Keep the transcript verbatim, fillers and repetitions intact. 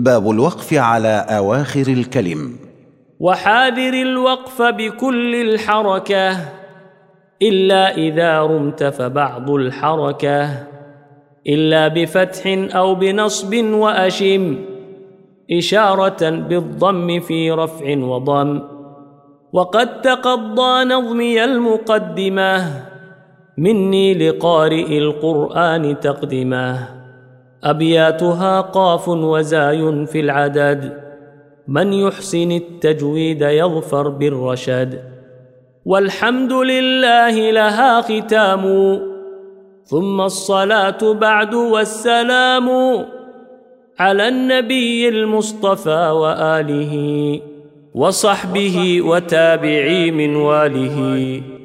باب الوقف على أواخر الكلم. وحاذر الوقف بكل الحركة إلا إذا رمت، فبعض الحركة إلا بفتح أو بنصب وأشم، إشارة بالضم في رفع وضم. وقد تقضى نظمي المقدمة مني لقارئ القرآن تقدمه، أبياتها قاف وزاي في العدد، من يحسن التجويد يظفر بالرشد. والحمد لله لها ختام، ثم الصلاة بعد والسلام على النبي المصطفى وآله وصحبه وتابعي من واله.